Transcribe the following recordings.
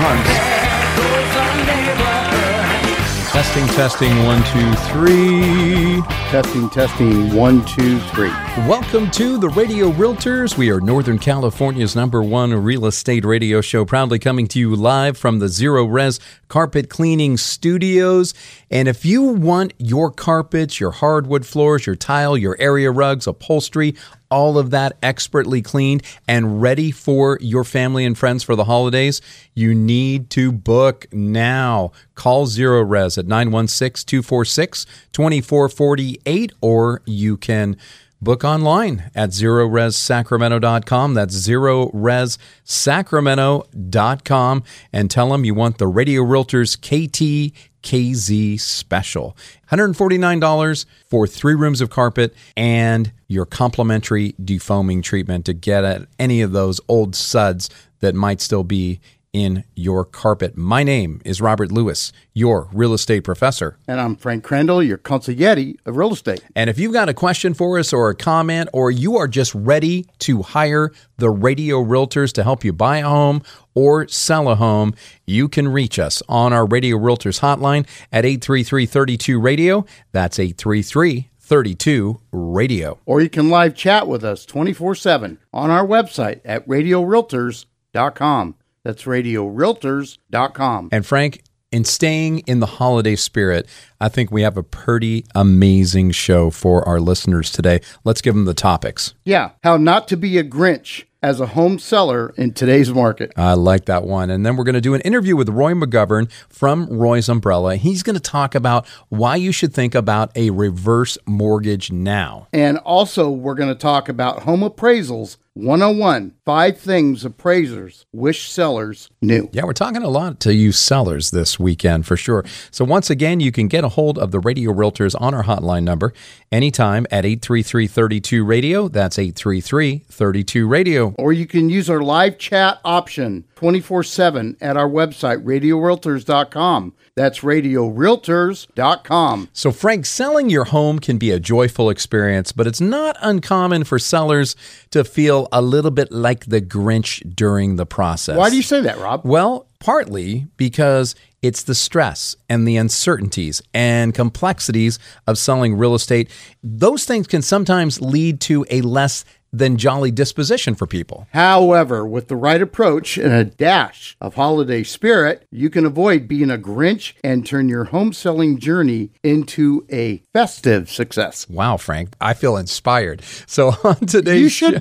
homes. Testing, 1, 2, 3. Testing, 1, 2, 3. Welcome to the Radio Realtors. We are Northern California's #1 real estate radio show, proudly coming to you live from the Zero Res Carpet Cleaning Studios. And if you want your carpets, your hardwood floors, your tile, your area rugs, upholstery, all of that expertly cleaned and ready for your family and friends for the holidays, you need to book now. Call Zero Res at 916-246-2448, or you can book online at ZeroResSacramento.com. That's ZeroResSacramento.com. And tell them you want the Radio Realtors KTKZ special. $149 for 3 rooms of carpet and your complimentary defoaming treatment to get at any of those old suds that might still be in your carpet. My name is Robert Lewis, your real estate professor. And I'm Frank Crandall, your consigliere of real estate. And if you've got a question for us or a comment, or you are just ready to hire the Radio Realtors to help you buy a home or sell a home, you can reach us on our Radio Realtors hotline at 833-32-RADIO. That's 833-32-RADIO. Or you can live chat with us 24/7 on our website at RadioRealtors.com. That's RadioRealtors.com. And Frank, in staying in the holiday spirit, I think we have a pretty amazing show for our listeners today. Let's give them the topics. Yeah, how not to be a Grinch as a home seller in today's market. I like that one. And then we're going to do an interview with Roy McGovern from Roy's Umbrella. He's going to talk about why you should think about a reverse mortgage now. And also, we're going to talk about home appraisals 101, 5 things appraisers wish sellers knew. Yeah, we're talking a lot to you sellers this weekend for sure. So once again, you can get a hold of the Radio Realtors on our hotline number anytime at 833-32-RADIO. That's 833-32-RADIO. Or you can use our live chat option 24/7 at our website, RadioRealtors.com. That's RadioRealtors.com. So Frank, selling your home can be a joyful experience, but it's not uncommon for sellers to feel a little bit like the Grinch during the process. Why do you say that, Rob? Well, partly because it's the stress and the uncertainties and complexities of selling real estate. Those things can sometimes lead to a less than jolly disposition for people. However, with the right approach and a dash of holiday spirit, you can avoid being a Grinch and turn your home selling journey into a festive success. Wow, Frank, I feel inspired. So on today's show,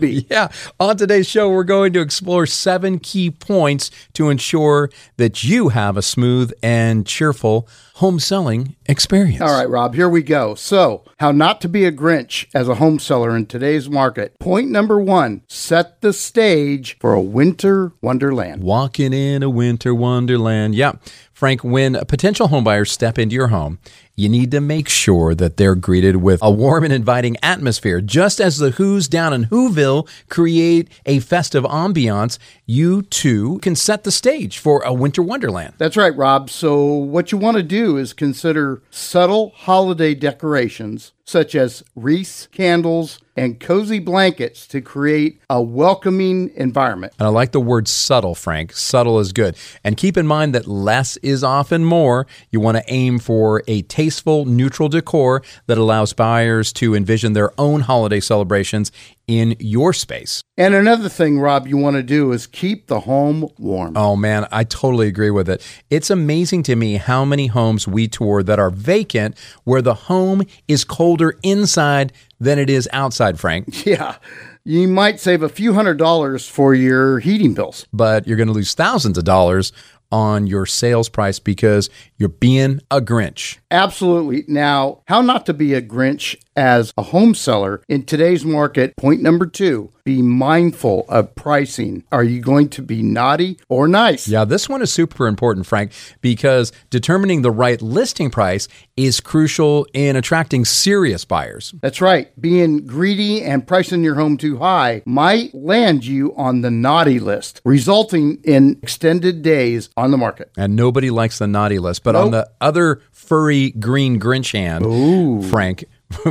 we're going to explore 7 key points to ensure that you have a smooth and cheerful home selling experience. All right, Rob, here we go. So, how not to be a Grinch as a home seller in today's market. Point number 1, set the stage for a winter wonderland. Walking in a winter wonderland. Yeah. Frank, when potential homebuyers step into your home, you need to make sure that they're greeted with a warm and inviting atmosphere. Just as the Who's down in Whoville create a festive ambiance, you too can set the stage for a winter wonderland. That's right, Rob. So what you want to do is consider subtle holiday decorations, such as wreaths, candles, and cozy blankets to create a welcoming environment. And I like the word subtle, Frank. Subtle is good. And keep in mind that less is often more. You want to aim for a tasteful, neutral decor that allows buyers to envision their own holiday celebrations in your space. And another thing, Rob, you want to do is keep the home warm. Oh, man, I totally agree with it. It's amazing to me how many homes we tour that are vacant where the home is colder inside than it is outside, Frank. Yeah. You might save a few $100s for your heating bills, but you're going to lose thousands of dollars on your sales price because You're being a Grinch. Absolutely. Now, how not to be a Grinch as a home seller in today's market, point number two, be mindful of pricing. Are you going to be naughty or nice? Yeah, this one is super important, Frank, because determining the right listing price is crucial in attracting serious buyers. That's right. Being greedy and pricing your home too high might land you on the naughty list, resulting in extended days on the market. And nobody likes the naughty list, but nope. On the other furry green Grinch hand, ooh, Frank,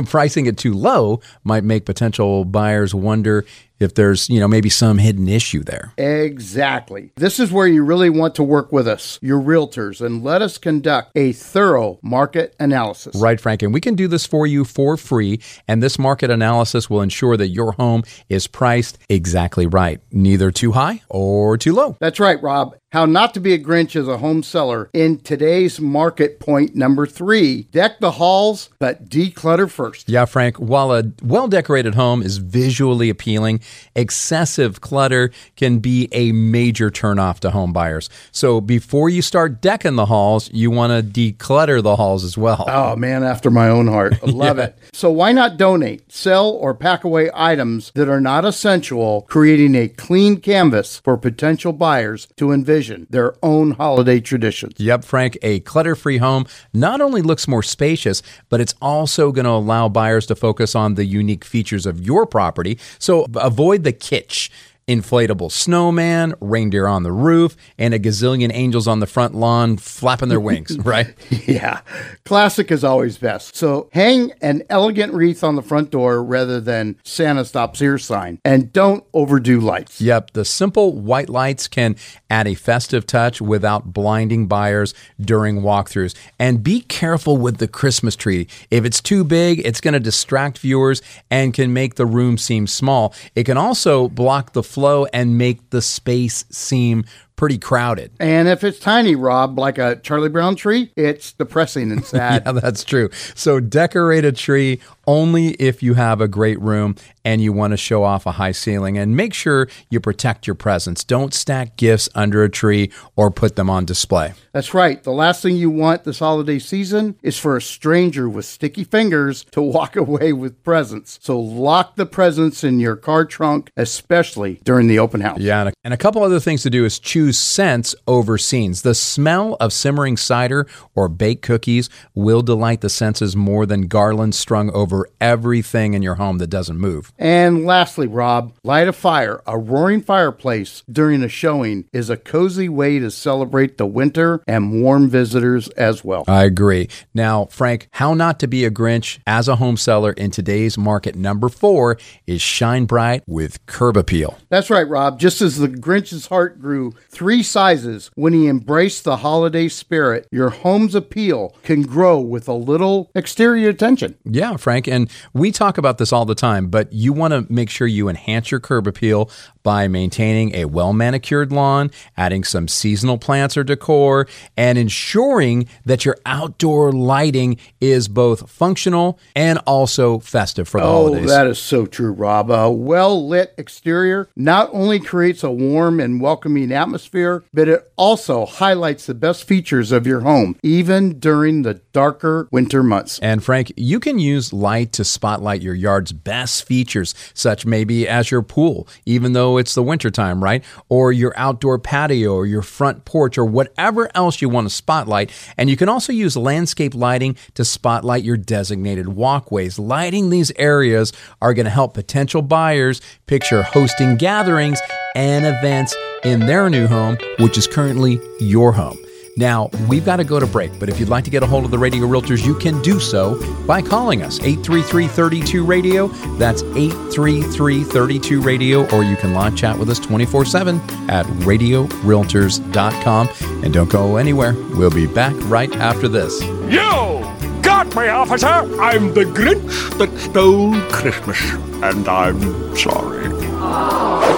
pricing it too low might make potential buyers wonder if there's, maybe some hidden issue there. Exactly. This is where you really want to work with us, your realtors, and let us conduct a thorough market analysis. Right, Frank. And we can do this for you for free. And this market analysis will ensure that your home is priced exactly right, neither too high or too low. That's right, Rob. How not to be a Grinch as a home seller in today's market, point number three, deck the halls, but declutter first. Yeah, Frank. While a well-decorated home is visually appealing, excessive clutter can be a major turnoff to home buyers. So before you start decking the halls, you want to declutter the halls as well. Oh, man, after my own heart. I love it. So why not donate, sell, or pack away items that are not essential, creating a clean canvas for potential buyers to envision their own holiday traditions. Yep, Frank, a clutter-free home not only looks more spacious, but it's also going to allow buyers to focus on the unique features of your property. So avoid the kitsch, inflatable snowman, reindeer on the roof, and a gazillion angels on the front lawn flapping their wings, right? Yeah. Classic is always best. So hang an elegant wreath on the front door rather than Santa Stops Here sign, and don't overdo lights. Yep. The simple white lights can add a festive touch without blinding buyers during walkthroughs. And be careful with the Christmas tree. If it's too big, it's going to distract viewers and can make the room seem small. It can also block the flow and make the space seem pretty crowded. And if it's tiny, Rob, like a Charlie Brown tree, it's depressing and sad. Yeah, that's true. So decorate a tree only if you have a great room and you want to show off a high ceiling. And make sure you protect your presents. Don't stack gifts under a tree or put them on display. That's right. The last thing you want this holiday season is for a stranger with sticky fingers to walk away with presents. So lock the presents in your car trunk, especially during the open house. Yeah, and a couple other things to do is choose scents over scenes. The smell of simmering cider or baked cookies will delight the senses more than garlands strung over everything in your home that doesn't move. And lastly, Rob, light a fire. A roaring fireplace during a showing is a cozy way to celebrate the winter and warm visitors as well. I agree. Now, Frank, how not to be a Grinch as a home seller in today's market, number four, is shine bright with curb appeal. That's right, Rob. Just as the Grinch's heart grew 3 sizes when he embraced the holiday spirit, your home's appeal can grow with a little exterior attention. Yeah, Frank, and we talk about this all the time, but you want to make sure you enhance your curb appeal by maintaining a well-manicured lawn, adding some seasonal plants or decor, and ensuring that your outdoor lighting is both functional and also festive for the holidays. Oh, that is so true, Rob. A well-lit exterior not only creates a warm and welcoming atmosphere, but it also highlights the best features of your home, even during the darker winter months. And Frank, you can use light to spotlight your yard's best features, such maybe as your pool, even though it's the wintertime, right? Or your outdoor patio or your front porch or whatever else you want to spotlight. And you can also use landscape lighting to spotlight your designated walkways. Lighting these areas are going to help potential buyers picture hosting gatherings and events in their new home, which is currently your home. Now, we've got to go to break, but if you'd like to get a hold of the Radio Realtors, you can do so by calling us, 833-32-RADIO. That's 833-32-RADIO, or you can live chat with us 24/7 at RadioRealtors.com. And don't go anywhere. We'll be back right after this. Yo! Got me, officer! I'm the Grinch that stole Christmas, and I'm sorry. Oh.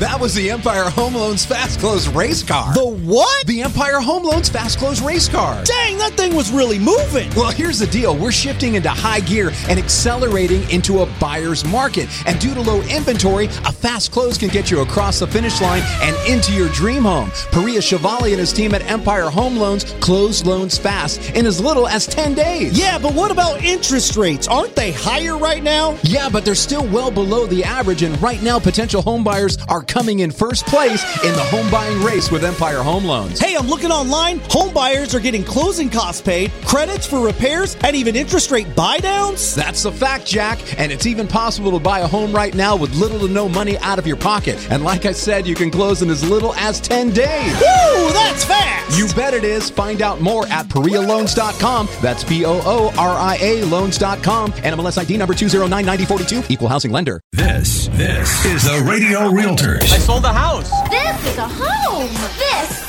That was the Empire Home Loans Fast Close race car. The what? The Empire Home Loans Fast Close race car. Dang, that thing was really moving. Well, here's the deal. We're shifting into high gear and accelerating into a buyer's market. And due to low inventory, a fast close can get you across the finish line and into your dream home. Paria Chevali and his team at Empire Home Loans close loans fast in as little as 10 days. Yeah, but what about interest rates? Aren't they higher right now? Yeah, but they're still well below the average, and right now potential home buyers are coming in first place in the home buying race with Empire Home Loans. Hey, I'm looking online. Home buyers are getting closing costs paid, credits for repairs, and even interest rate buy-downs. That's the fact, Jack, and it's even possible to buy a home right now with little to no money out of your pocket. And like I said, you can close in as little as 10 days. Woo, that's fast! You bet it is. Find out more at parealoans.com. That's P-O-O-R-I-A loans.com. NMLS ID number 2099042. Equal housing lender. This is the Radio Realtors. I sold the house. This is a home. This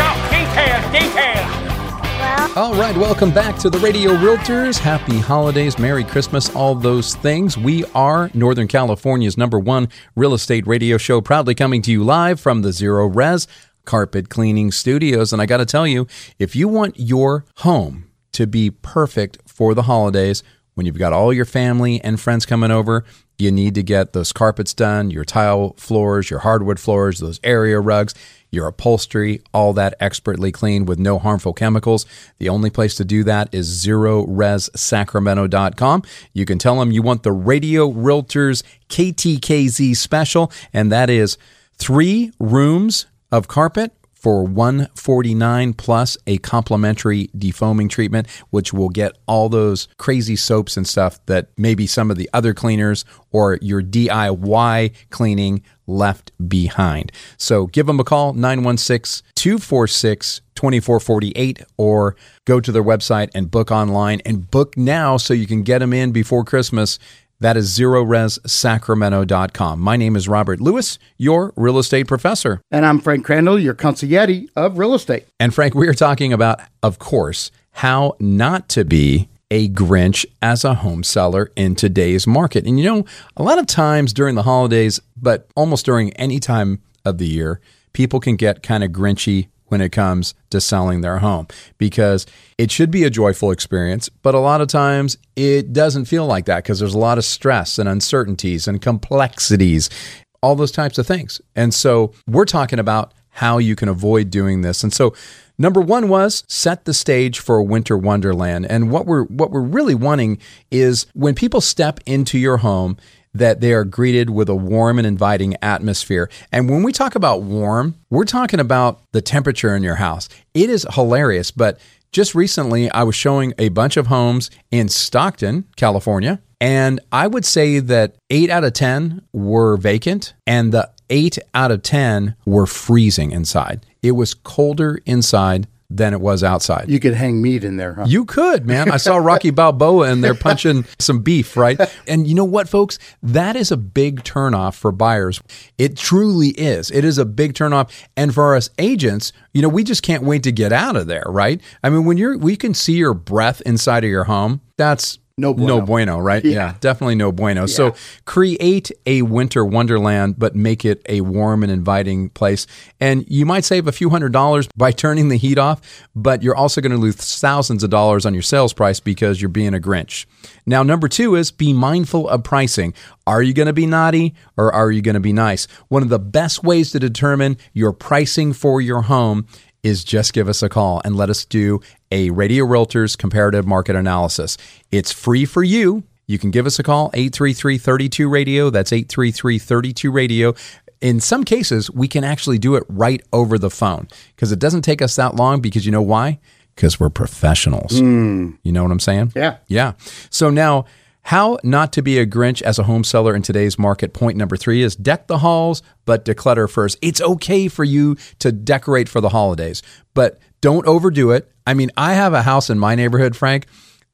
up. Detail. All right, welcome back to the Radio Realtors. Happy holidays, Merry Christmas, all those things. We are Northern California's #1 real estate radio show, proudly coming to you live from the Zero Res Carpet Cleaning Studios. And I got to tell you, if you want your home to be perfect for the holidays, when you've got all your family and friends coming over, you need to get those carpets done, your tile floors, your hardwood floors, those area rugs, your upholstery, all that expertly cleaned with no harmful chemicals. The only place to do that is ZeroResSacramento.com. You can tell them you want the Radio Realtors KTKZ special, and that is 3 rooms of carpet for $149 plus a complimentary defoaming treatment, which will get all those crazy soaps and stuff that maybe some of the other cleaners or your DIY cleaning left behind. So give them a call, 916-246-2448, or go to their website and book online, and book now so you can get them in before Christmas. That is ZeroResSacramento.com. My name is Robert Lewis, your real estate professor. And I'm Frank Crandall, your consigliere of real estate. And Frank, we are talking about, of course, how not to be a Grinch as a home seller in today's market. And you know, a lot of times during the holidays, but almost during any time of the year, people can get kind of Grinchy when it comes to selling their home, because it should be a joyful experience, but a lot of times it doesn't feel like that because there's a lot of stress and uncertainties and complexities, all those types of things. And so we're talking about how you can avoid doing this. And so number one was set the stage for a winter wonderland. And what we're really wanting is when people step into your home, that they are greeted with a warm and inviting atmosphere. And when we talk about warm, we're talking about the temperature in your house. It is hilarious, but just recently I was showing a bunch of homes in Stockton, California, and I would say that 8 out of 10 were vacant, and the 8 out of 10 were freezing inside. It was colder inside than it was outside. You could hang meat in there, huh? You could, man. I saw Rocky Balboa and they're punching some beef, right? And you know what, folks? That is a big turnoff for buyers. It truly is. It is a big turnoff. And for us agents, you know, we just can't wait to get out of there, right? I mean, when we can see your breath inside of your home, that's No bueno, right? Yeah, definitely no bueno. Yeah. So create a winter wonderland, but make it a warm and inviting place. And you might save a few $100s by turning the heat off, but you're also going to lose thousands of dollars on your sales price because you're being a Grinch. Now, number two is be mindful of pricing. Are you going to be naughty or are you going to be nice? One of the best ways to determine your pricing for your home is just give us a call and let us do a Radio Realtors comparative market analysis. It's free for you. You can give us a call, 833-32-RADIO. That's 833-32-RADIO. In some cases, we can actually do it right over the phone because it doesn't take us that long, because you know why? Because we're professionals. You know what I'm saying? Yeah. So now, How not to be a Grinch as a home seller in today's market. Point number 3 is deck the halls, but declutter first. It's okay for you to decorate for the holidays, but don't overdo it. I mean, I have a house in my neighborhood, Frank,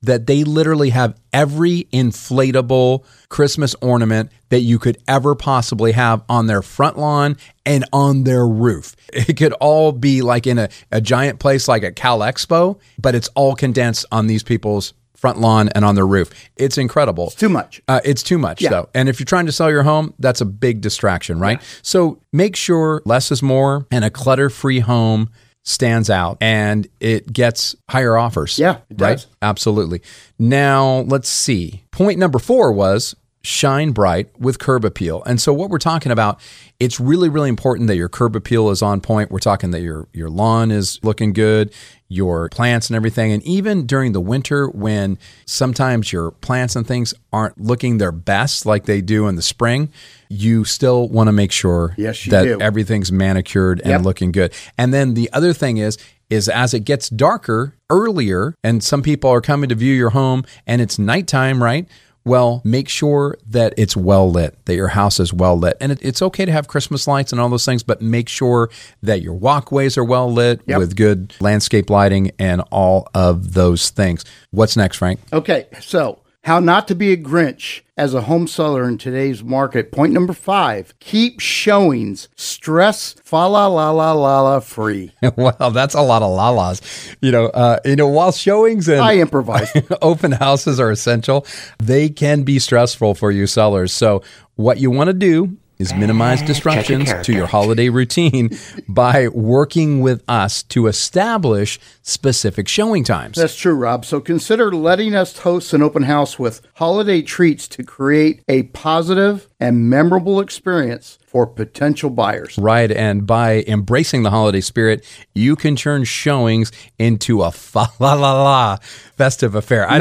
that they literally have every inflatable Christmas ornament that you could ever possibly have on their front lawn and on their roof. It could all be like in a giant place like at Cal Expo, but it's all condensed on these people's front lawn and on their roof. It's incredible. It's too much. It's too much, though. And if you're trying to sell your home, that's a big distraction, right? Yeah. So make sure less is more and a clutter-free home stands out and it gets higher offers. Yeah, it right? does. Absolutely. Now, let's see. Point number 4 was shine bright with curb appeal. And so what we're talking about, it's really, really important that your curb appeal is on point. We're talking that your lawn is looking good, your plants and everything. And even during the winter when sometimes your plants and things aren't looking their best like they do in the spring, you still want to make sure everything's manicured and looking good. And then the other thing is as it gets darker earlier and some people are coming to view your home and it's nighttime, right? Well, make sure that it's well lit, that your house is well lit. And it's okay to have Christmas lights and all those things, but make sure that your walkways are well lit with good landscape lighting and all of those things. What's next, Frank? Okay, so how not to be a Grinch as a home seller in today's market. Point number 5, keep showings stress free. Well, that's a lot of la-las. While showings and I improvise open houses are essential, they can be stressful for you sellers. So what you want to do is minimize disruptions to your holiday routine by working with us to establish specific showing times. That's true, Rob. So consider letting us host an open house with holiday treats to create a positive and memorable experience for potential buyers. Right, and by embracing the holiday spirit, you can turn showings into a fa-la-la-la festive affair. I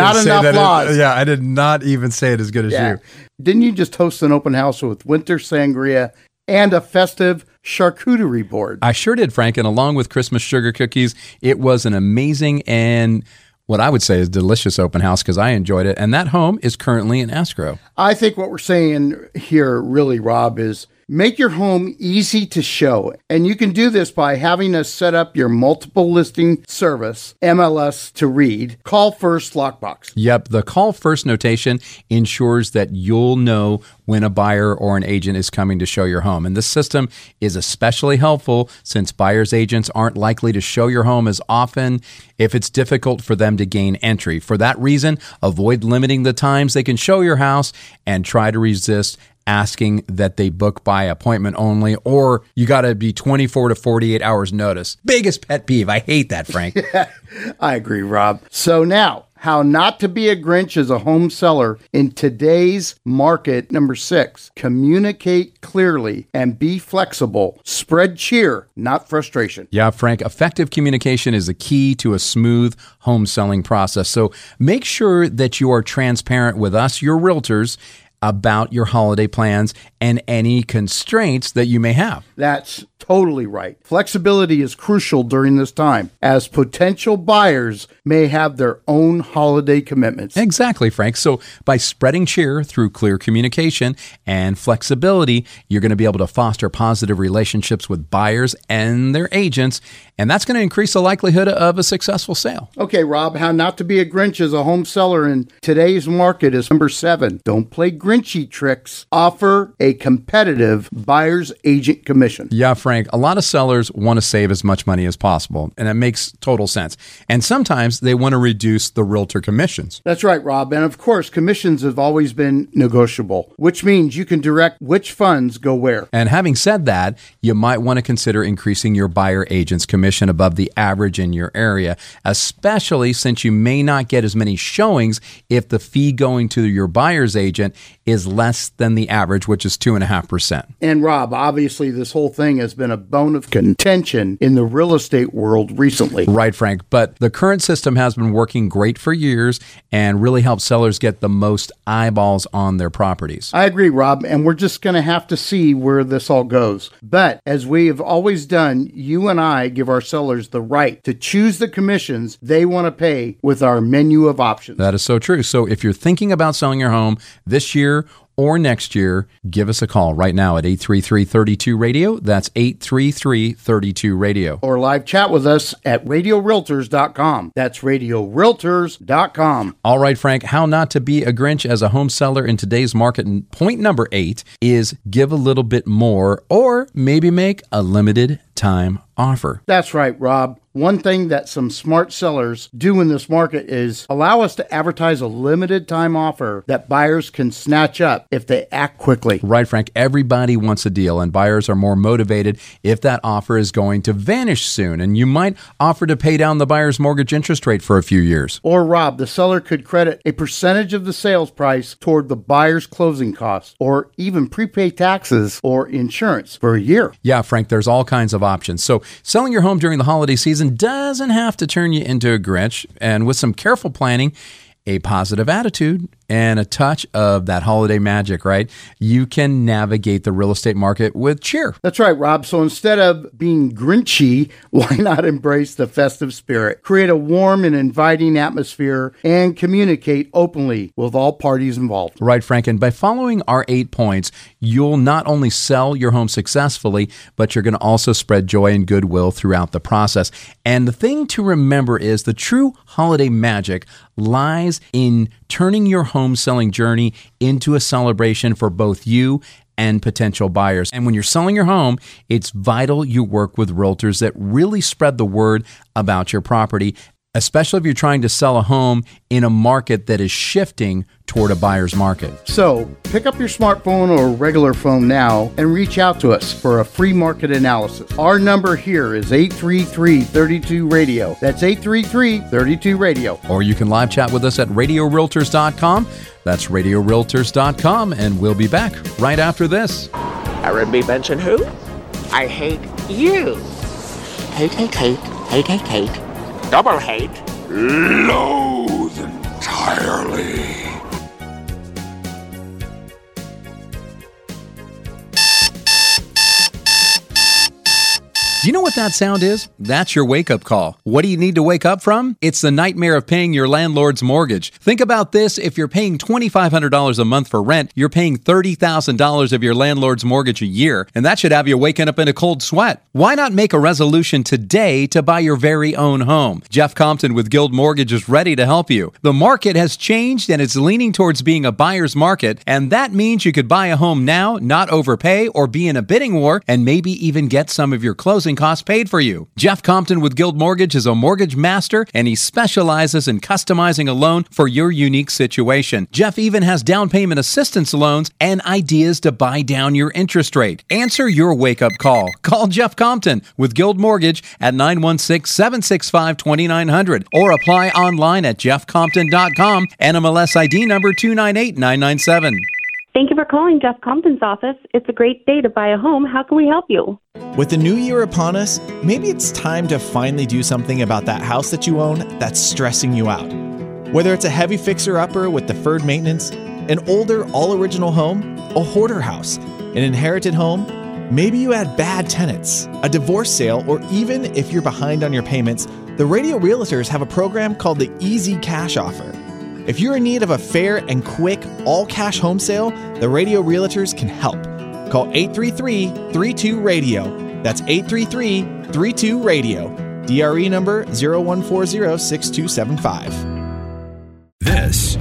did not even say it as good as you. Didn't you just host an open house with winter sangria and a festive charcuterie board? I sure did, Frank, and along with Christmas sugar cookies, it was an amazing and what I would say is delicious open house because I enjoyed it, and that home is currently in escrow. I think what we're saying here really, Rob, is make your home easy to show. And you can do this by having us set up your multiple listing service, MLS to read, call first lockbox. Yep, the call first notation ensures that you'll know when a buyer or an agent is coming to show your home. And this system is especially helpful since buyers' agents aren't likely to show your home as often if it's difficult for them to gain entry. For that reason, avoid limiting the times they can show your house and try to resist asking that they book by appointment only, or you got to be 24 to 48 hours notice. Biggest pet peeve. I hate that, Frank. Yeah, I agree, Rob. So now, how not to be a Grinch as a home seller in today's market. Number 6, communicate clearly and be flexible. Spread cheer, not frustration. Yeah, Frank, effective communication is the key to a smooth home selling process. So make sure that you are transparent with us, your realtors, about your holiday plans and any constraints that you may have. That's totally right. Flexibility is crucial during this time, as potential buyers may have their own holiday commitments. Exactly, Frank. So by spreading cheer through clear communication and flexibility, you're going to be able to foster positive relationships with buyers and their agents, and that's going to increase the likelihood of a successful sale. Okay, Rob, how not to be a Grinch as a home seller in today's market is number 7. Don't play Grinchy tricks. Offer a competitive buyer's agent commission. Yeah, Frank, a lot of sellers want to save as much money as possible, and it makes total sense. And sometimes they want to reduce the realtor commissions. That's right, Rob. And of course, commissions have always been negotiable, which means you can direct which funds go where. And having said that, you might want to consider increasing your buyer agent's commission above the average in your area, especially since you may not get as many showings if the fee going to your buyer's agent is less than the average, which is 2.5%. And Rob, obviously this whole thing has been a bone of contention in the real estate world recently. Right, Frank. But the current system has been working great for years and really helps sellers get the most eyeballs on their properties. I agree, Rob. And we're just going to have to see where this all goes. But as we have always done, you and I give our sellers the right to choose the commissions they want to pay with our menu of options. That is so true. So if you're thinking about selling your home this year or next year, give us a call right now at 833-32-RADIO. That's 833-32-RADIO. Or live chat with us at RadioRealtors.com. That's RadioRealtors.com. All right, Frank, how not to be a Grinch as a home seller in today's market. And point number 8 is give a little bit more or maybe make a limited time offer. That's right, Rob. One thing that some smart sellers do in this market is allow us to advertise a limited time offer that buyers can snatch up if they act quickly. Right, Frank. Everybody wants a deal, and buyers are more motivated if that offer is going to vanish soon. And you might offer to pay down the buyer's mortgage interest rate for a few years. Or, Rob, the seller could credit a percentage of the sales price toward the buyer's closing costs, or even prepay taxes or insurance for a year. Yeah, Frank, there's all kinds of options. So selling your home during the holiday season doesn't have to turn you into a Grinch, and with some careful planning, a positive attitude, and a touch of that holiday magic, right? You can navigate the real estate market with cheer. That's right, Rob. So instead of being grinchy, why not embrace the festive spirit? Create a warm and inviting atmosphere and communicate openly with all parties involved. Right, Frank. And by following our 8 points, you'll not only sell your home successfully, but you're going to also spread joy and goodwill throughout the process. And the thing to remember is the true holiday magic lies in turning your home selling journey into a celebration for both you and potential buyers. And when you're selling your home, it's vital you work with realtors that really spread the word about your property, especially if you're trying to sell a home in a market that is shifting toward a buyer's market. So pick up your smartphone or regular phone now and reach out to us for a free market analysis. Our number here is 833-32-RADIO. That's 833-32-RADIO. Or you can live chat with us at RadioRealtors.com. That's RadioRealtors.com. And we'll be back right after this. R&B Benson who? I hate you. Hate, hate, hate, hate, hate, hate. Double hate, loathe entirely. You know what that sound is? That's your wake-up call. What do you need to wake up from? It's the nightmare of paying your landlord's mortgage. Think about this. If you're paying $2,500 a month for rent, you're paying $30,000 of your landlord's mortgage a year, and that should have you waking up in a cold sweat. Why not make a resolution today to buy your very own home? Jeff Compton with Guild Mortgage is ready to help you. The market has changed, and it's leaning towards being a buyer's market, and that means you could buy a home now, not overpay, or be in a bidding war, and maybe even get some of your closing costs paid for you. Jeff Compton with Guild Mortgage is a mortgage master, and he specializes in customizing a loan for your unique situation. Jeff even has down payment assistance loans and ideas to buy down your interest rate. Answer your wake-up call. Call Jeff Compton with Guild Mortgage at 916-765-2900 or apply online at jeffcompton.com, NMLS ID number 298997. Thank you for calling Jeff Compton's office. It's a great day to buy a home. How can we help you? With the new year upon us, maybe it's time to finally do something about that house that you own that's stressing you out. Whether it's a heavy fixer-upper with deferred maintenance, an older all-original home, a hoarder house, an inherited home, maybe you had bad tenants, a divorce sale, or even if you're behind on your payments, the Radio Realtors have a program called the Easy Cash Offer. If you're in need of a fair and quick all-cash home sale, the Radio Realtors can help. Call 833-32-RADIO. That's 833-32-RADIO. DRE number 01406275. This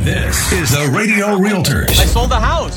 is the Radio Realtors. I sold the house.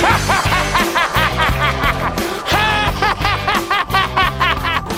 ha ha!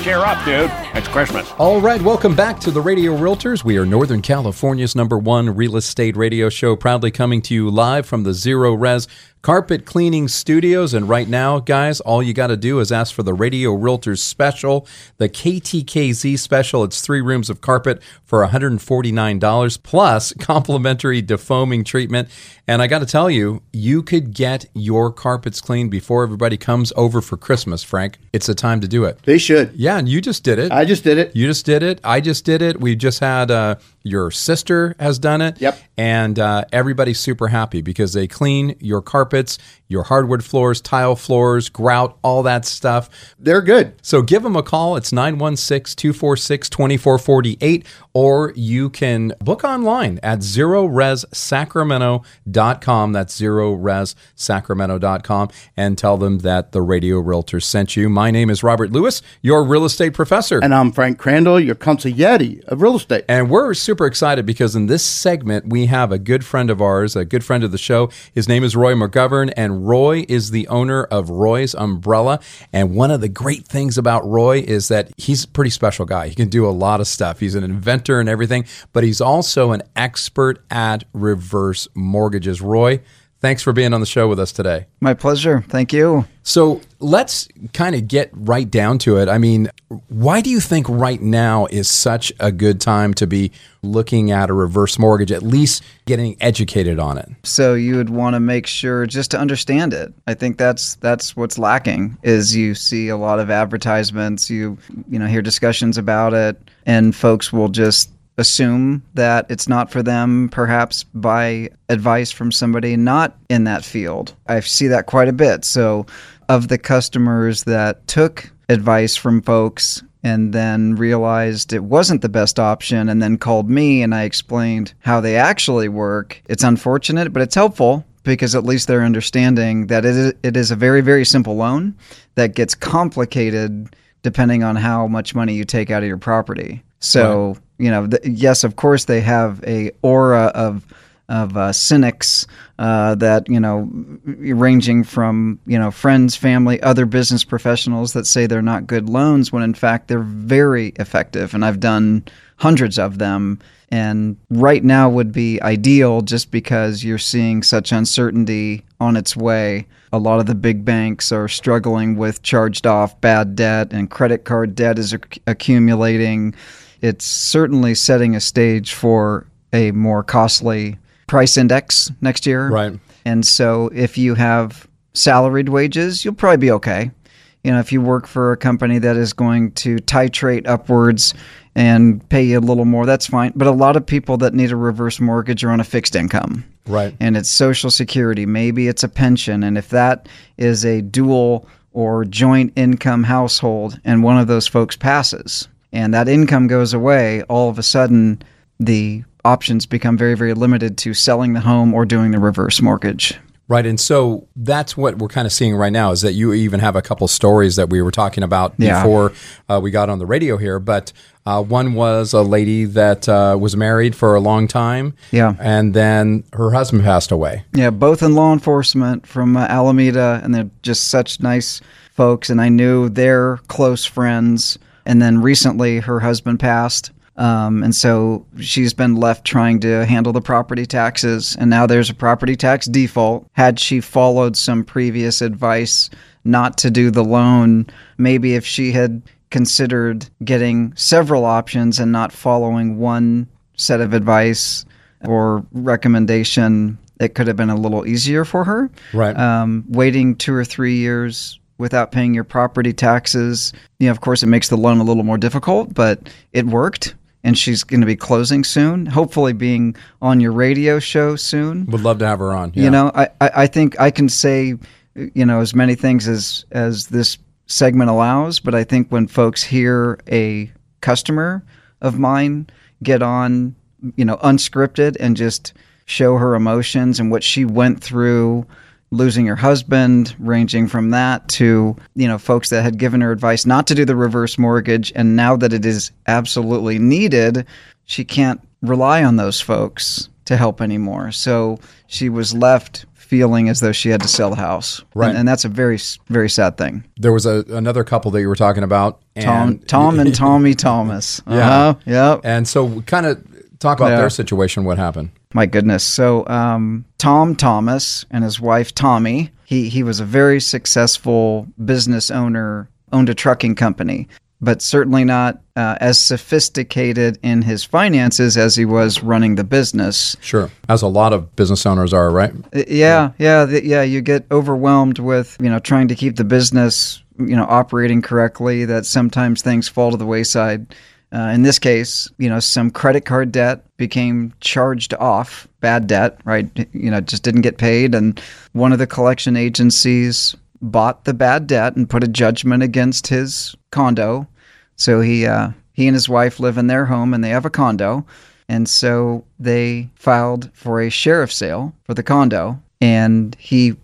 Cheer up, dude. It's Christmas. All right, welcome back to the Radio Realtors. We are Northern California's #1 real estate radio show, proudly coming to you live from the Zero Res Carpet Cleaning Studios. And right now, guys, all you got to do is ask for the Radio Realtors special, the KTKZ special. It's 3 rooms of carpet for $149, plus complimentary defoaming treatment. And I got to tell you, you could get your carpets cleaned before everybody comes over for Christmas, Frank. It's the time to do it. They should. Yeah, and you just did it. I just did it. You just did it. I just did it. We just had your sister has done it. Yep. And everybody's super happy because they clean your carpets, your hardwood floors, tile floors, grout, all that stuff. They're good. So give them a call. It's 916-246-2448, or you can book online at ZeroResSacramento.com. That's ZeroResSacramento.com, and tell them that the Radio Realtor sent you. My name is Robert Lewis, your real estate professor. And I'm Frank Crandall, your consigliere of real estate. And we're super excited because in this segment, we have a good friend of ours, a good friend of the show. His name is Roy McGovern, and Roy is the owner of Roy's Umbrella. And one of the great things about Roy is that he's a pretty special guy. He can do a lot of stuff. He's an inventor and everything, but he's also an expert at reverse mortgages. Roy, thanks for being on the show with us today. My pleasure. Thank you. So let's kind of get right down to it. I mean, why do you think right now is such a good time to be looking at a reverse mortgage, at least getting educated on it? So you would want to make sure just to understand it. I think that's what's lacking is you see a lot of advertisements, you hear discussions about it, and folks will just assume that it's not for them, perhaps by advice from somebody not in that field. I see that quite a bit. So of the customers that took advice from folks and then realized it wasn't the best option and then called me and I explained how they actually work, it's unfortunate, but it's helpful because at least they're understanding that it is a very, very simple loan that gets complicated depending on how much money you take out of your property. So, yes, of course, they have a aura of cynics that, ranging from, friends, family, other business professionals that say they're not good loans when, in fact, they're very effective. And I've done hundreds of them. And right now would be ideal just because you're seeing such uncertainty on its way. A lot of the big banks are struggling with charged off bad debt, and credit card debt is accumulating. It's certainly setting a stage for a more costly price index next year. Right. And so if you have salaried wages, you'll probably be okay. If you work for a company that is going to titrate upwards and pay you a little more, that's fine. But a lot of people that need a reverse mortgage are on a fixed income. Right. And it's Social Security. Maybe it's a pension. And if that is a dual or joint income household and one of those folks passes and that income goes away, all of a sudden the options become very, very limited to selling the home or doing the reverse mortgage. Right. And so that's what we're kind of seeing right now is that you even have a couple stories that we were talking about before we got on the radio here. But one was a lady that was married for a long time. Yeah. And then her husband passed away. Yeah. Both in law enforcement from Alameda. And they're just such nice folks. And I knew they're close friends. And then recently her husband passed. And so she's been left trying to handle the property taxes, and now there's a property tax default. Had she followed some previous advice not to do the loan, maybe if she had considered getting several options and not following one set of advice or recommendation, it could have been a little easier for her. Right. Waiting 2 or 3 years without paying your property taxes, of course, it makes the loan a little more difficult, but it worked. And she's going to be closing soon, hopefully being on your radio show soon. Would love to have her on. Yeah. I think I can say, as many things as this segment allows, but I think when folks hear a customer of mine get on, unscripted and just show her emotions and what she went through losing her husband, ranging from that to, folks that had given her advice not to do the reverse mortgage. And now that it is absolutely needed, she can't rely on those folks to help anymore. So she was left feeling as though she had to sell the house. Right. And that's a very, very sad thing. There was another couple that you were talking about. And Tom and Tommy Thomas. Uh-huh. Yeah. Yep. And so kind of talk about their situation, what happened. My goodness. So Tom Thomas and his wife, Tommy, he was a very successful business owner, owned a trucking company, but certainly not as sophisticated in his finances as he was running the business. Sure. As a lot of business owners are, right? Yeah. You get overwhelmed with, trying to keep the business, operating correctly, that sometimes things fall to the wayside. In this case, some credit card debt became charged off, bad debt, right? Just didn't get paid. And one of the collection agencies bought the bad debt and put a judgment against his condo. So he and his wife live in their home and they have a condo. And so they filed for a sheriff's sale for the condo. And he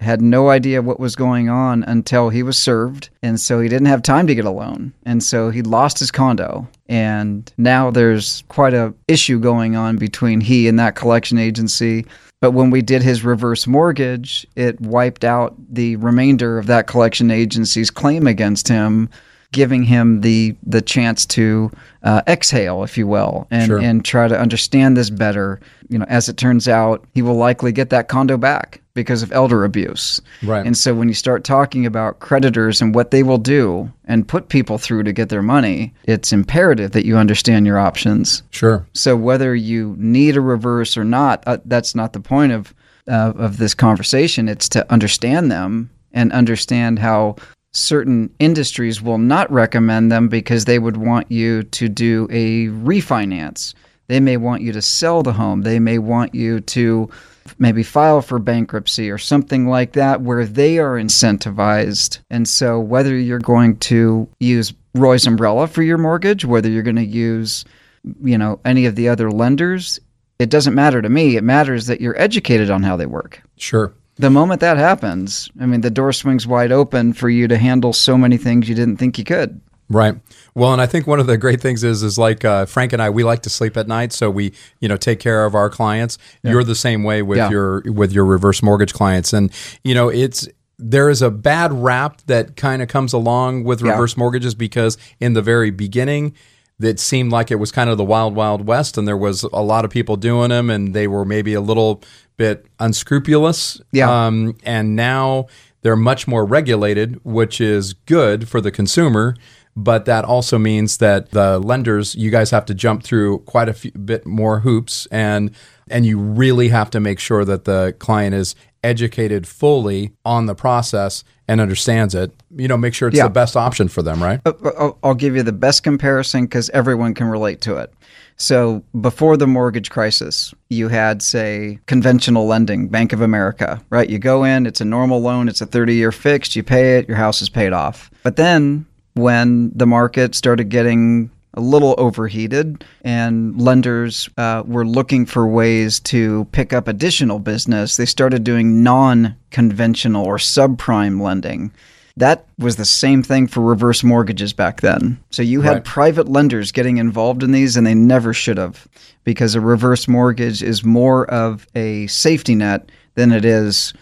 had no idea what was going on until he was served. And so he didn't have time to get a loan. And so he lost his condo. And now there's quite an issue going on between he and that collection agency. But when we did his reverse mortgage, it wiped out the remainder of that collection agency's claim against him, giving him the chance to exhale, if you will, and try to understand this better. As it turns out, he will likely get that condo back because of elder abuse. Right. And so when you start talking about creditors and what they will do and put people through to get their money, it's imperative that you understand your options. Sure. So whether you need a reverse or not, that's not the point of this conversation. It's to understand them and understand how certain industries will not recommend them because they would want you to do a refinance. They may want you to sell the home. They may want you to maybe file for bankruptcy or something like that where they are incentivized. And so whether you're going to use Roy's Umbrella for your mortgage, whether you're going to use, any of the other lenders, it doesn't matter to me. It matters that you're educated on how they work. Sure. The moment that happens, the door swings wide open for you to handle so many things you didn't think you could. Right. Well, and I think one of the great things is like Frank and I, we like to sleep at night, so we take care of our clients. Yeah. You're the same way with your reverse mortgage clients, and there is a bad rap that kind of comes along with reverse mortgages because in the very beginning, it seemed like it was kind of the wild, wild west, and there was a lot of people doing them, and they were maybe a little bit unscrupulous. Yeah, and now they're much more regulated, which is good for the consumer. But that also means that the lenders, you guys have to jump through quite a bit more hoops, and you really have to make sure that the client is educated fully on the process and understands it. Make sure it's the best option for them, right? I'll give you the best comparison because everyone can relate to it. So before the mortgage crisis, you had, say, conventional lending, Bank of America, right? You go in, it's a normal loan, it's a 30-year fixed, you pay it, your house is paid off. But then when the market started getting a little overheated and lenders were looking for ways to pick up additional business, they started doing non-conventional or subprime lending. That was the same thing for reverse mortgages back then. So you had private lenders getting involved in these, and they never should have, because a reverse mortgage is more of a safety net than it is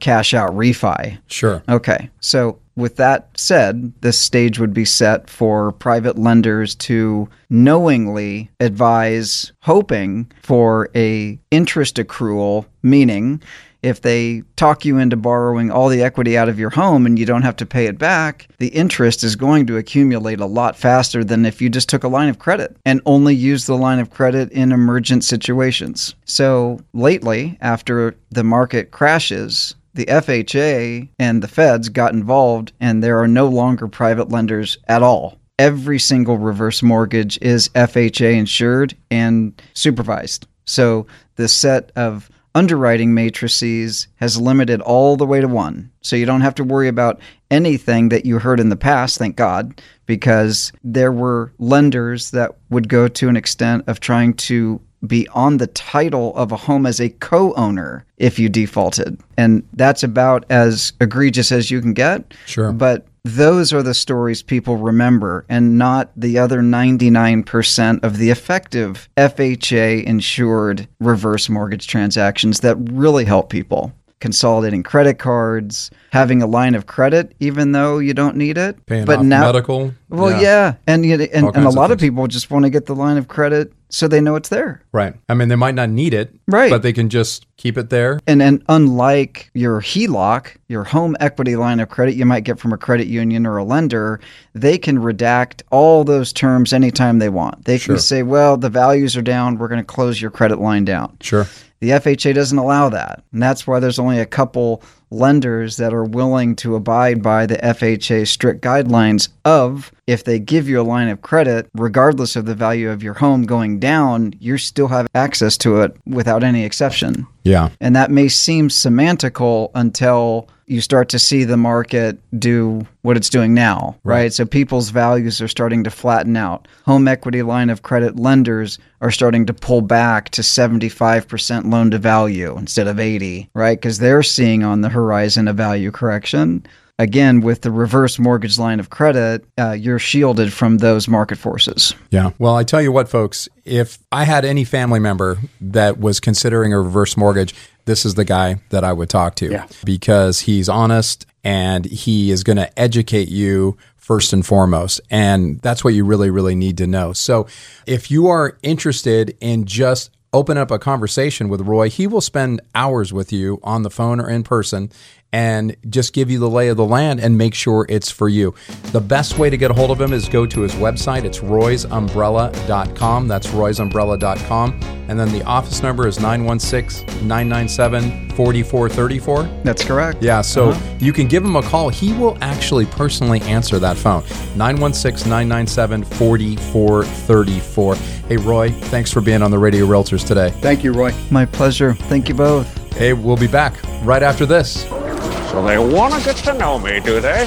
cash out refi. Sure. Okay. So with that said, this stage would be set for private lenders to knowingly advise, hoping for a interest accrual, meaning if they talk you into borrowing all the equity out of your home and you don't have to pay it back, the interest is going to accumulate a lot faster than if you just took a line of credit and only used the line of credit in emergent situations. So lately, after the market crashes, the FHA and the feds got involved, and there are no longer private lenders at all. Every single reverse mortgage is FHA insured and supervised. So the set of underwriting matrices has limited all the way to one. So you don't have to worry about anything that you heard in the past, thank God, because there were lenders that would go to an extent of trying to be on the title of a home as a co-owner if you defaulted. And that's about as egregious as you can get. Sure. But those are the stories people remember, and not the other 99% of the effective FHA-insured reverse mortgage transactions that really help people. consolidating credit cards, having a line of credit even though you don't need it. Paying off medical. Well, yeah. And a lot of people just want to get the line of credit so they know it's there. Right. I mean, they might not need it, right, but they can just keep it there. And unlike your HELOC, your home equity line of credit you might get from a credit union or a lender, they can redact all those terms anytime they want. They can say, well, the values are down. We're going to close your credit line down. Sure. The FHA doesn't allow that. And that's why there's only a couple lenders that are willing to abide by the FHA strict guidelines of, if they give you a line of credit, regardless of the value of your home going down, you still have access to it without any exception. Yeah. And that may seem semantical until you start to see the market do what it's doing now, right? So people's values are starting to flatten out. Home equity line of credit lenders are starting to pull back to 75% loan to value instead of 80, right? Because they're seeing on the horizon a value correction. Again, with the reverse mortgage line of credit, you're shielded from those market forces. Yeah. Well, I tell you what, folks, if I had any family member that was considering a reverse mortgage, this is the guy that I would talk to, because he's honest and he is going to educate you first and foremost. And that's what you really, really need to know. So if you are interested in just open up a conversation with Roy, he will spend hours with you on the phone or in person and just give you the lay of the land and make sure it's for you. The best way to get a hold of him is go to his website. It's Roy's Umbrella.com. That's Roy's Umbrella.com. And then the office number is 916-997-4434. That's correct. Yeah, so you can give him a call. He will actually personally answer that phone. 916-997-4434. Hey, Roy, thanks for being on the Radio Realtors today. Thank you, Roy. My pleasure. Thank you both. Hey, we'll be back right after this. So they want to get to know me, do they?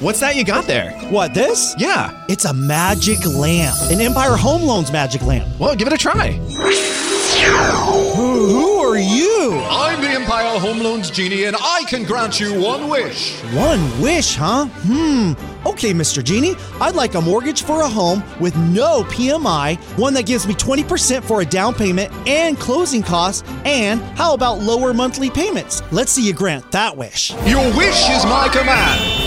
What's that you got there? What, this? Yeah, it's a magic lamp. An Empire Home Loans magic lamp. Well, give it a try. Who are you? I'm the Empire Home Loans Genie, and I can grant you one wish. One wish, huh? Okay, Mr. Genie, I'd like a mortgage for a home with no PMI, one that gives me 20% for a down payment and closing costs, and how about lower monthly payments? Let's see you grant that wish. Your wish is my command.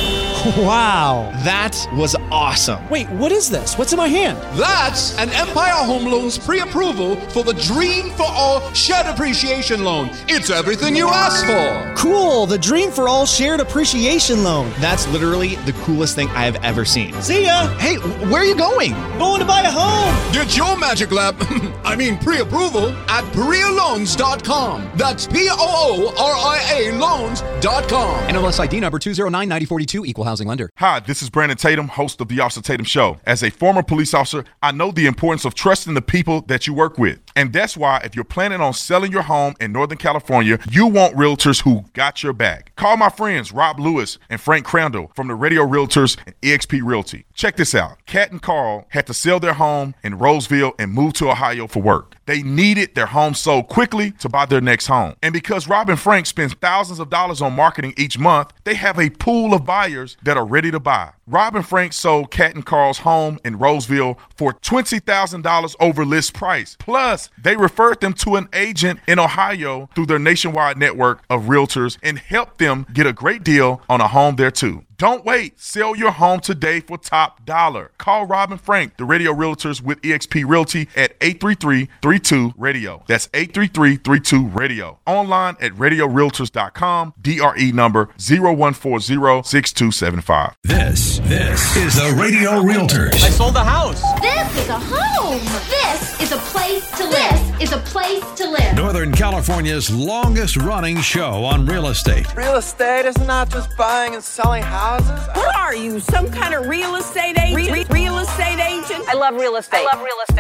Wow. That was awesome. Wait, what is this? What's in my hand? That's an Empire Home Loans pre-approval for the Dream for All Shared Appreciation Loan. It's everything you asked for. Cool. The Dream for All Shared Appreciation Loan. That's literally the coolest thing I have ever seen. See ya. Hey, where are you going? Going to buy a home. Get your magic lab, pre-approval at parealoans.com. That's P-O-O-R-I-A loans.com. NMLS ID number 2099042 equal housing lender. Hi, this is Brandon Tatum, host of The Officer Tatum Show. As a former police officer, I know the importance of trusting the people that you work with. And that's why if you're planning on selling your home in Northern California, you want realtors who got your back. Call my friends Rob Lewis and Frank Crandall from the Radio Realtors and eXp Realty. Check this out. Kat and Carl had to sell their home in Roseville and move to Ohio for work. They needed their home sold quickly to buy their next home. And because Rob and Frank spend thousands of dollars on marketing each month, they have a pool of buyers that are ready to buy. Rob and Frank sold Cat and Carl's home in Roseville for $20,000 over list price. Plus, they referred them to an agent in Ohio through their nationwide network of realtors and helped them get a great deal on a home there too. Don't wait. Sell your home today for top dollar. Call Rob and Frank, the Radio Realtors with eXp Realty at 833-32-RADIO. That's 833-32-RADIO. Online at RadioRealtors.com, DRE number 01406275. This is the Radio Realtors. I sold the house. This is a home. This is a place to live. This is a place to live. Northern California's longest running show on real estate. Real estate is not just buying and selling houses. What are you, some kind of real estate agent? Real estate agent? I love real estate.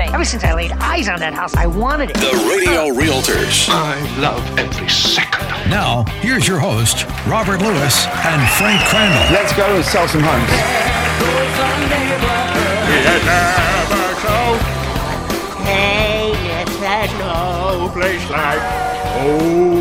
Ever since I laid eyes on that house, I wanted it. The Radio Realtors. I love every second. Now, here's your host, Robert Lewis and Frank Crandall. Let's go and sell some homes. Hey, it's no place like home.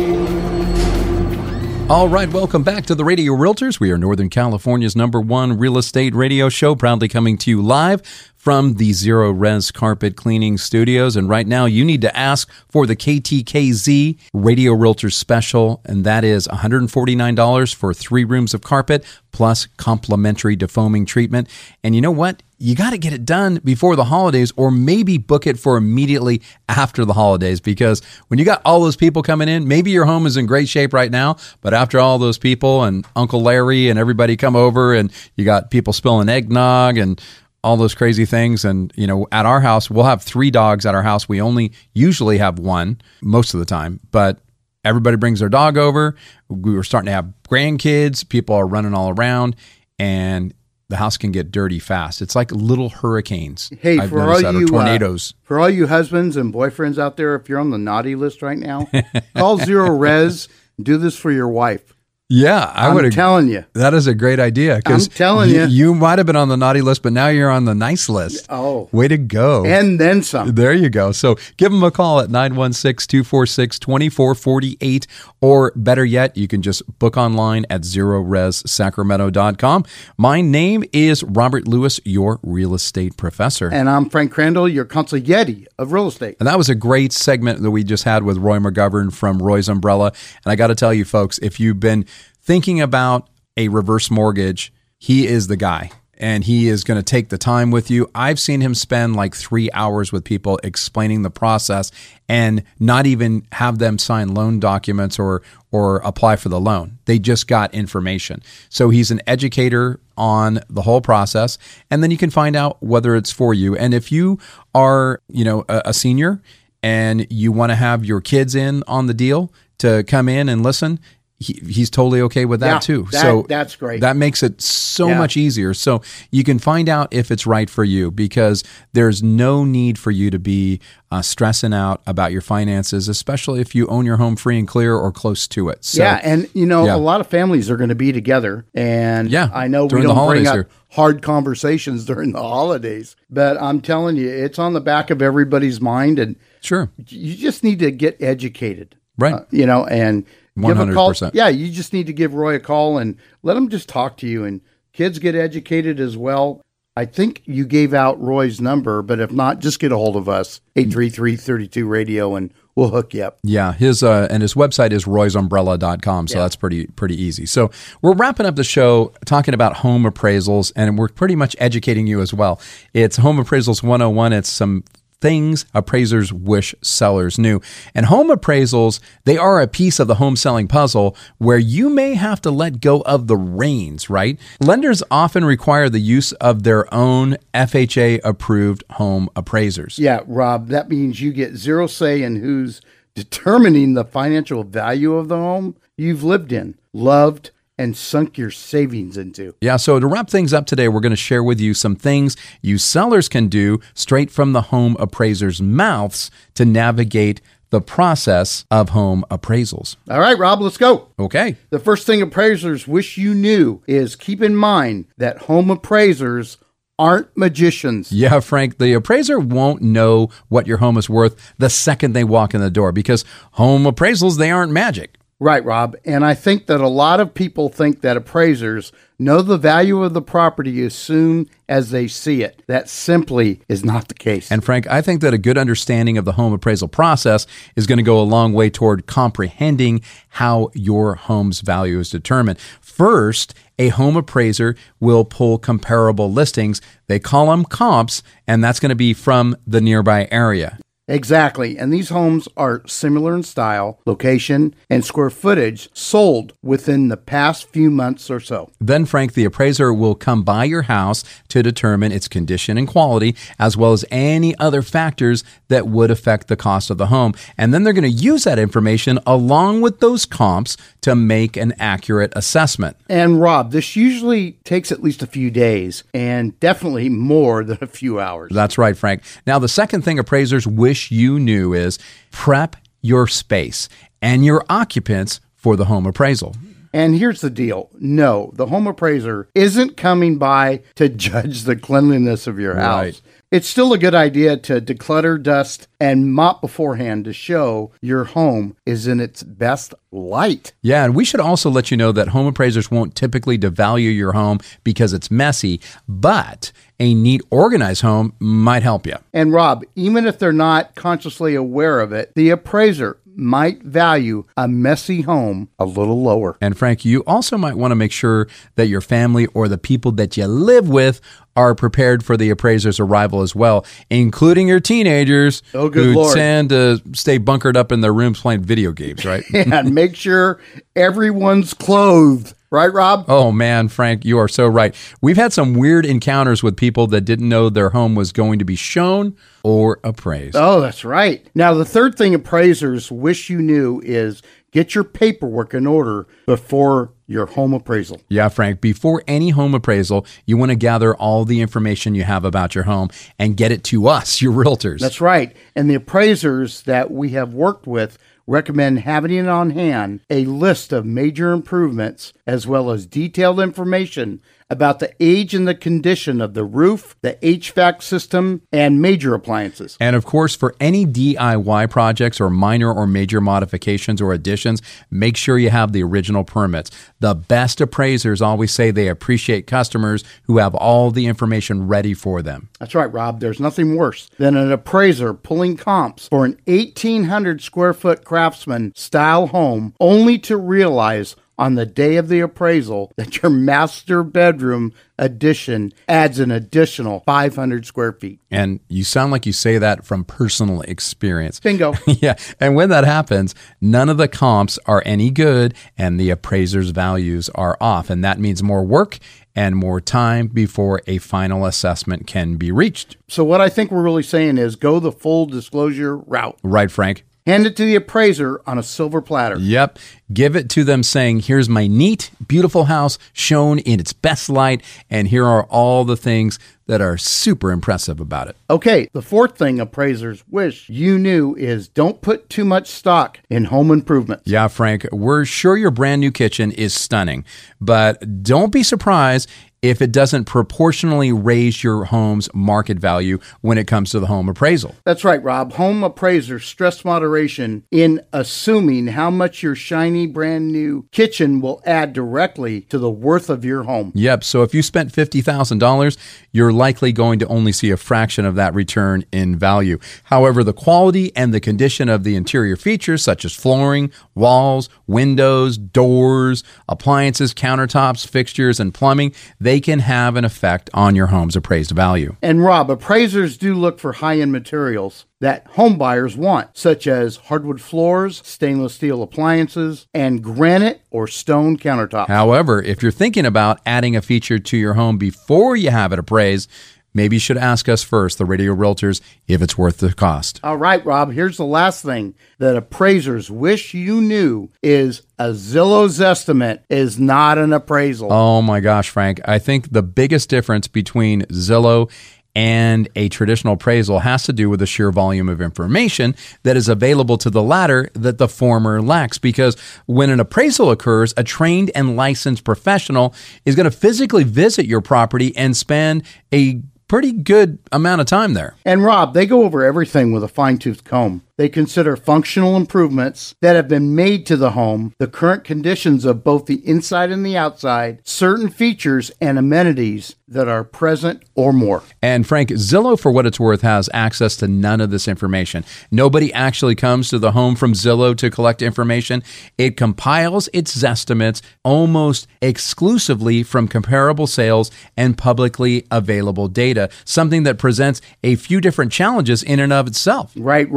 All right, welcome back to the Radio Realtors. We are Northern California's #1 real estate radio show, proudly coming to you live from the Zero Res Carpet Cleaning Studios. And right now, you need to ask for the KTKZ Radio Realtors special, and that is $149 for 3 rooms of carpet, plus complimentary defoaming treatment. And you know what? You got to get it done before the holidays, or maybe book it for immediately after the holidays, because when you got all those people coming in, maybe your home is in great shape right now, but after all those people and Uncle Larry and everybody come over and you got people spilling eggnog and all those crazy things. And, you know, at our house, we'll have 3 dogs at our house. We only usually have 1 most of the time, but everybody brings their dog over. We were starting to have grandkids. People are running all around, and the house can get dirty fast. It's like little hurricanes. Hey, I've noticed that, or tornadoes. For all you husbands and boyfriends out there, if you're on the naughty list right now, call Zero Res and do this for your wife. Yeah, I'm telling you. That is a great idea. I'm telling you. You might have been on the naughty list, but now you're on the nice list. Oh. Way to go. And then some. There you go. So give them a call at 916-246-2448, or better yet, you can just book online at ZeroResSacramento.com. My name is Robert Lewis, your real estate professor. And I'm Frank Crandall, your consigliere of real estate. And that was a great segment that we just had with Roy McGovern from Roy's Umbrella. And I got to tell you, folks, if you've been thinking about a reverse mortgage, he is the guy, and he is going to take the time with you. I've seen him spend like 3 hours with people explaining the process and not even have them sign loan documents or apply for the loan. They just got information. So he's an educator on the whole process, and then you can find out whether it's for you. And if you are, you know, a senior and you want to have your kids in on the deal to come in and listen, He's totally okay with that too. So that's great. That makes it so much easier. So you can find out if it's right for you, because there's no need for you to be stressing out about your finances, especially if you own your home free and clear or close to it. So, yeah. And you know, a lot of families are going to be together, and I know we don't bring up hard conversations during the holidays, but I'm telling you, it's on the back of everybody's mind, and you just need to get educated. Right. You know, and 100%. Yeah, you just need to give Roy a call and let him just talk to you, and kids get educated as well. I think you gave out Roy's number, but if not, just get a hold of us, 833-32-RADIO, and we'll hook you up. Yeah, his and his website is roysumbrella.com, so that's pretty easy. So we're wrapping up the show talking about home appraisals, and we're pretty much educating you as well. It's Home Appraisals 101. It's some things appraisers wish sellers knew. And home appraisals, they are a piece of the home selling puzzle where you may have to let go of the reins, right? Lenders often require the use of their own FHA-approved home appraisers. Yeah, Rob, that means you get zero say in who's determining the financial value of the home you've lived in, loved, and sunk your savings into. Yeah, so to wrap things up today, we're going to share with you some things you sellers can do straight from the home appraiser's mouths to navigate the process of home appraisals. All right, Rob, let's go. Okay. The first thing appraisers wish you knew is keep in mind that home appraisers aren't magicians. Yeah, Frank, the appraiser won't know what your home is worth the second they walk in the door, because home appraisals, they aren't magic. Right, Rob. And I think that a lot of people think that appraisers know the value of the property as soon as they see it. That simply is not the case. And Frank, I think that a good understanding of the home appraisal process is going to go a long way toward comprehending how your home's value is determined. First, a home appraiser will pull comparable listings. They call them comps, and that's going to be from the nearby area. Exactly. And these homes are similar in style, location, and square footage sold within the past few months or so. Then, Frank, the appraiser will come by your house to determine its condition and quality, as well as any other factors that would affect the cost of the home. And then they're going to use that information along with those comps to make an accurate assessment. And Rob, this usually takes at least a few days, and definitely more than a few hours. That's right, Frank. Now, the second thing appraisers wish you knew is prep your space and your occupants for the home appraisal. And here's the deal. No, the home appraiser isn't coming by to judge the cleanliness of your house. It's still a good idea to declutter, dust, and mop beforehand to show your home is in its best light. Yeah, and we should also let you know that home appraisers won't typically devalue your home because it's messy, but a neat, organized home might help you. And Rob, even if they're not consciously aware of it, the appraiser might value a messy home a little lower. And Frank, you also might want to make sure that your family or the people that you live with are prepared for the appraiser's arrival as well, including your teenagers who tend to stay bunkered up in their rooms playing video games, right? And make sure everyone's clothed. Right, Rob? Oh, man, Frank, you are so right. We've had some weird encounters with people that didn't know their home was going to be shown or appraised. Oh, that's right. Now, the third thing appraisers wish you knew is get your paperwork in order before your home appraisal. Yeah, Frank, before any home appraisal, you want to gather all the information you have about your home and get it to us, your realtors. That's right. And the appraisers that we have worked with recommend having it on hand, a list of major improvements, as well as detailed information about the age and the condition of the roof, the HVAC system, and major appliances. And of course, for any DIY projects or minor or major modifications or additions, make sure you have the original permits. The best appraisers always say they appreciate customers who have all the information ready for them. That's right, Rob. There's nothing worse than an appraiser pulling comps for an 1,800 square foot craftsman style home only to realize on the day of the appraisal that your master bedroom addition adds an additional 500 square feet. And you sound like you say that from personal experience. Bingo. Yeah. And when that happens, none of the comps are any good and the appraiser's values are off. And that means more work and more time before a final assessment can be reached. So what I think we're really saying is go the full disclosure route. Right, Frank. Hand it to the appraiser on a silver platter. Yep. Give it to them saying, here's my neat, beautiful house shown in its best light, and here are all the things that are super impressive about it. Okay, the fourth thing appraisers wish you knew is don't put too much stock in home improvements. Yeah, Frank, we're sure your brand new kitchen is stunning, but don't be surprised if it doesn't proportionally raise your home's market value when it comes to the home appraisal. That's right, Rob. Home appraisers stress moderation in assuming how much your shiny brand new kitchen will add directly to the worth of your home. Yep. So if you spent $50,000, you're likely going to only see a fraction of that return in value. However, the quality and the condition of the interior features such as flooring, walls, windows, doors, appliances, countertops, fixtures, and plumbing, they can have an effect on your home's appraised value. And Rob, appraisers do look for high-end materials that home buyers want, such as hardwood floors, stainless steel appliances, and granite or stone countertops. However, if you're thinking about adding a feature to your home before you have it appraised, maybe you should ask us first, the Radio Realtors, if it's worth the cost. All right, Rob, here's the last thing that appraisers wish you knew is a Zillow's estimate is not an appraisal. Oh my gosh, Frank. I think the biggest difference between Zillow and a traditional appraisal has to do with the sheer volume of information that is available to the latter that the former lacks. Because when an appraisal occurs, a trained and licensed professional is going to physically visit your property and spend a pretty good amount of time there. And Rob, they go over everything with a fine-tooth comb. They consider functional improvements that have been made to the home, the current conditions of both the inside and the outside, certain features and amenities that are present or more. And Frank, Zillow, for what it's worth, has access to none of this information. Nobody actually comes to the home from Zillow to collect information. It compiles its estimates almost exclusively from comparable sales and publicly available data, something that presents a few different challenges in and of itself. Right.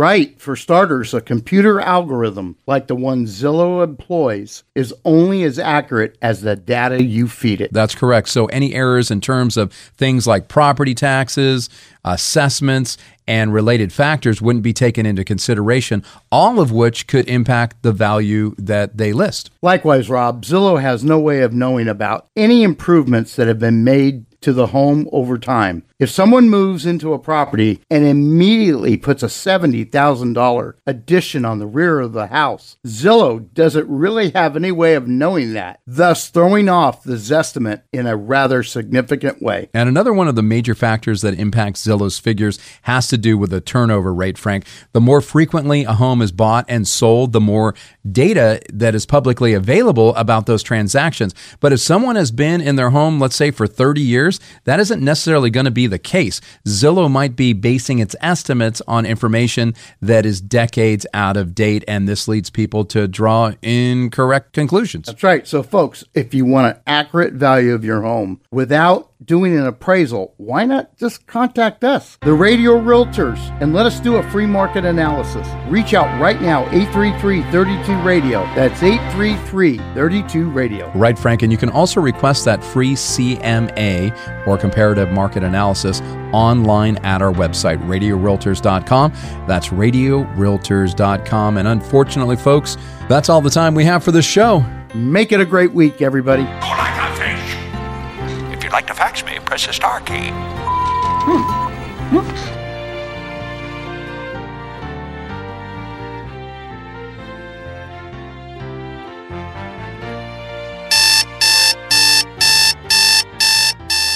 For starters, a computer algorithm like the one Zillow employs is only as accurate as the data you feed it. That's correct. So any errors in terms of things like property taxes, assessments, and related factors wouldn't be taken into consideration, all of which could impact the value that they list. Likewise, Rob, Zillow has no way of knowing about any improvements that have been made to the home over time. If someone moves into a property and immediately puts a $70,000 addition on the rear of the house, Zillow doesn't really have any way of knowing that, thus throwing off the Zestimate in a rather significant way. And another one of the major factors that impacts Zillow's figures has to do with the turnover rate, Frank. The more frequently a home is bought and sold, the more data that is publicly available about those transactions. But if someone has been in their home, let's say for 30 years, that isn't necessarily going to be the case. Zillow might be basing its estimates on information that is decades out of date, and this leads people to draw incorrect conclusions. That's right. So folks, if you want an accurate value of your home without doing an appraisal, why not just contact us, the Radio Realtors, and let us do a free market analysis. Reach out right now, 833-32-RADIO. That's 833-32-RADIO. Right, Frank, and you can also request that free CMA or comparative market analysis online at our website, RadioRealtors.com. That's RadioRealtors.com. And unfortunately, folks, that's all the time we have for this show. Make it a great week, everybody. If you'd like to fax me, press the star key.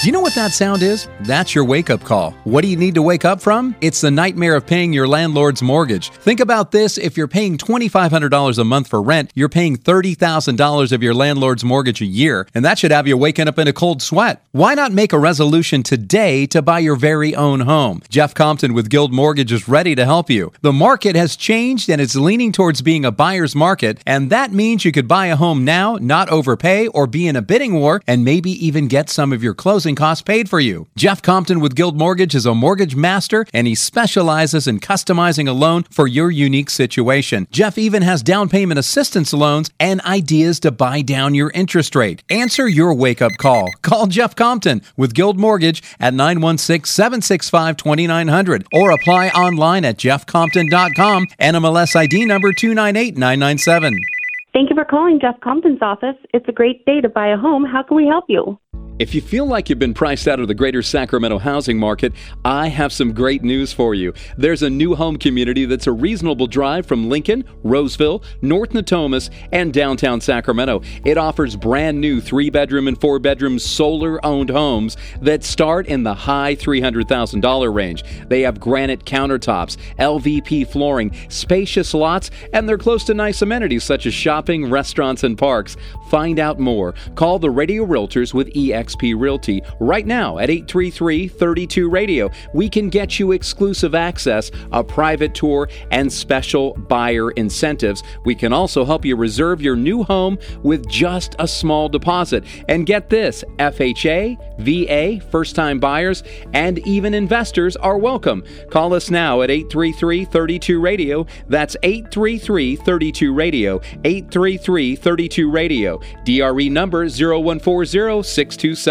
Do you know what that sound is? That's your wake-up call. What do you need to wake up from? It's the nightmare of paying your landlord's mortgage. Think about this. If you're paying $2,500 a month for rent, you're paying $30,000 of your landlord's mortgage a year, and that should have you waking up in a cold sweat. Why not make a resolution today to buy your very own home? Jeff Compton with Guild Mortgage is ready to help you. The market has changed, and it's leaning towards being a buyer's market, and that means you could buy a home now, not overpay, or be in a bidding war, and maybe even get some of your closing costs paid for you. Jeff Compton with Guild Mortgage is a mortgage master, and he specializes in customizing a loan for your unique situation. Jeff even has down payment assistance loans and ideas to buy down your interest rate. Answer your wake-up call. Call Jeff Compton with Guild Mortgage at 916-765-2900 or apply online at jeffcompton.com, NMLS ID number 298997. Thank you for calling Jeff Compton's office. It's a great day to buy a home. How can we help you? If you feel like you've been priced out of the greater Sacramento housing market, I have some great news for you. There's a new home community that's a reasonable drive from Lincoln, Roseville, North Natomas, and downtown Sacramento. It offers brand new 3-bedroom and 4-bedroom solar-owned homes that start in the high $300,000 range. They have granite countertops, LVP flooring, spacious lots, and they're close to nice amenities such as shopping, restaurants, and parks. Find out more. Call the Radio Realtors with eXp Realty right now at 833-32-RADIO. We can get you exclusive access, a private tour, and special buyer incentives. We can also help you reserve your new home with just a small deposit. And get this, FHA, VA, first-time buyers, and even investors are welcome. Call us now at 833-32-RADIO. That's 833-32-RADIO, 833-32-RADIO, DRE number 0140-6275.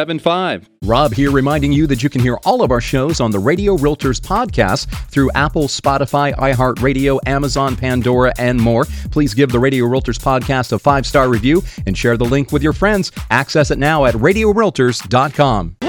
Rob here reminding you that you can hear all of our shows on the Radio Realtors podcast through Apple, Spotify, iHeartRadio, Amazon, Pandora, and more. Please give the Radio Realtors podcast a 5-star review and share the link with your friends. Access it now at RadioRealtors.com.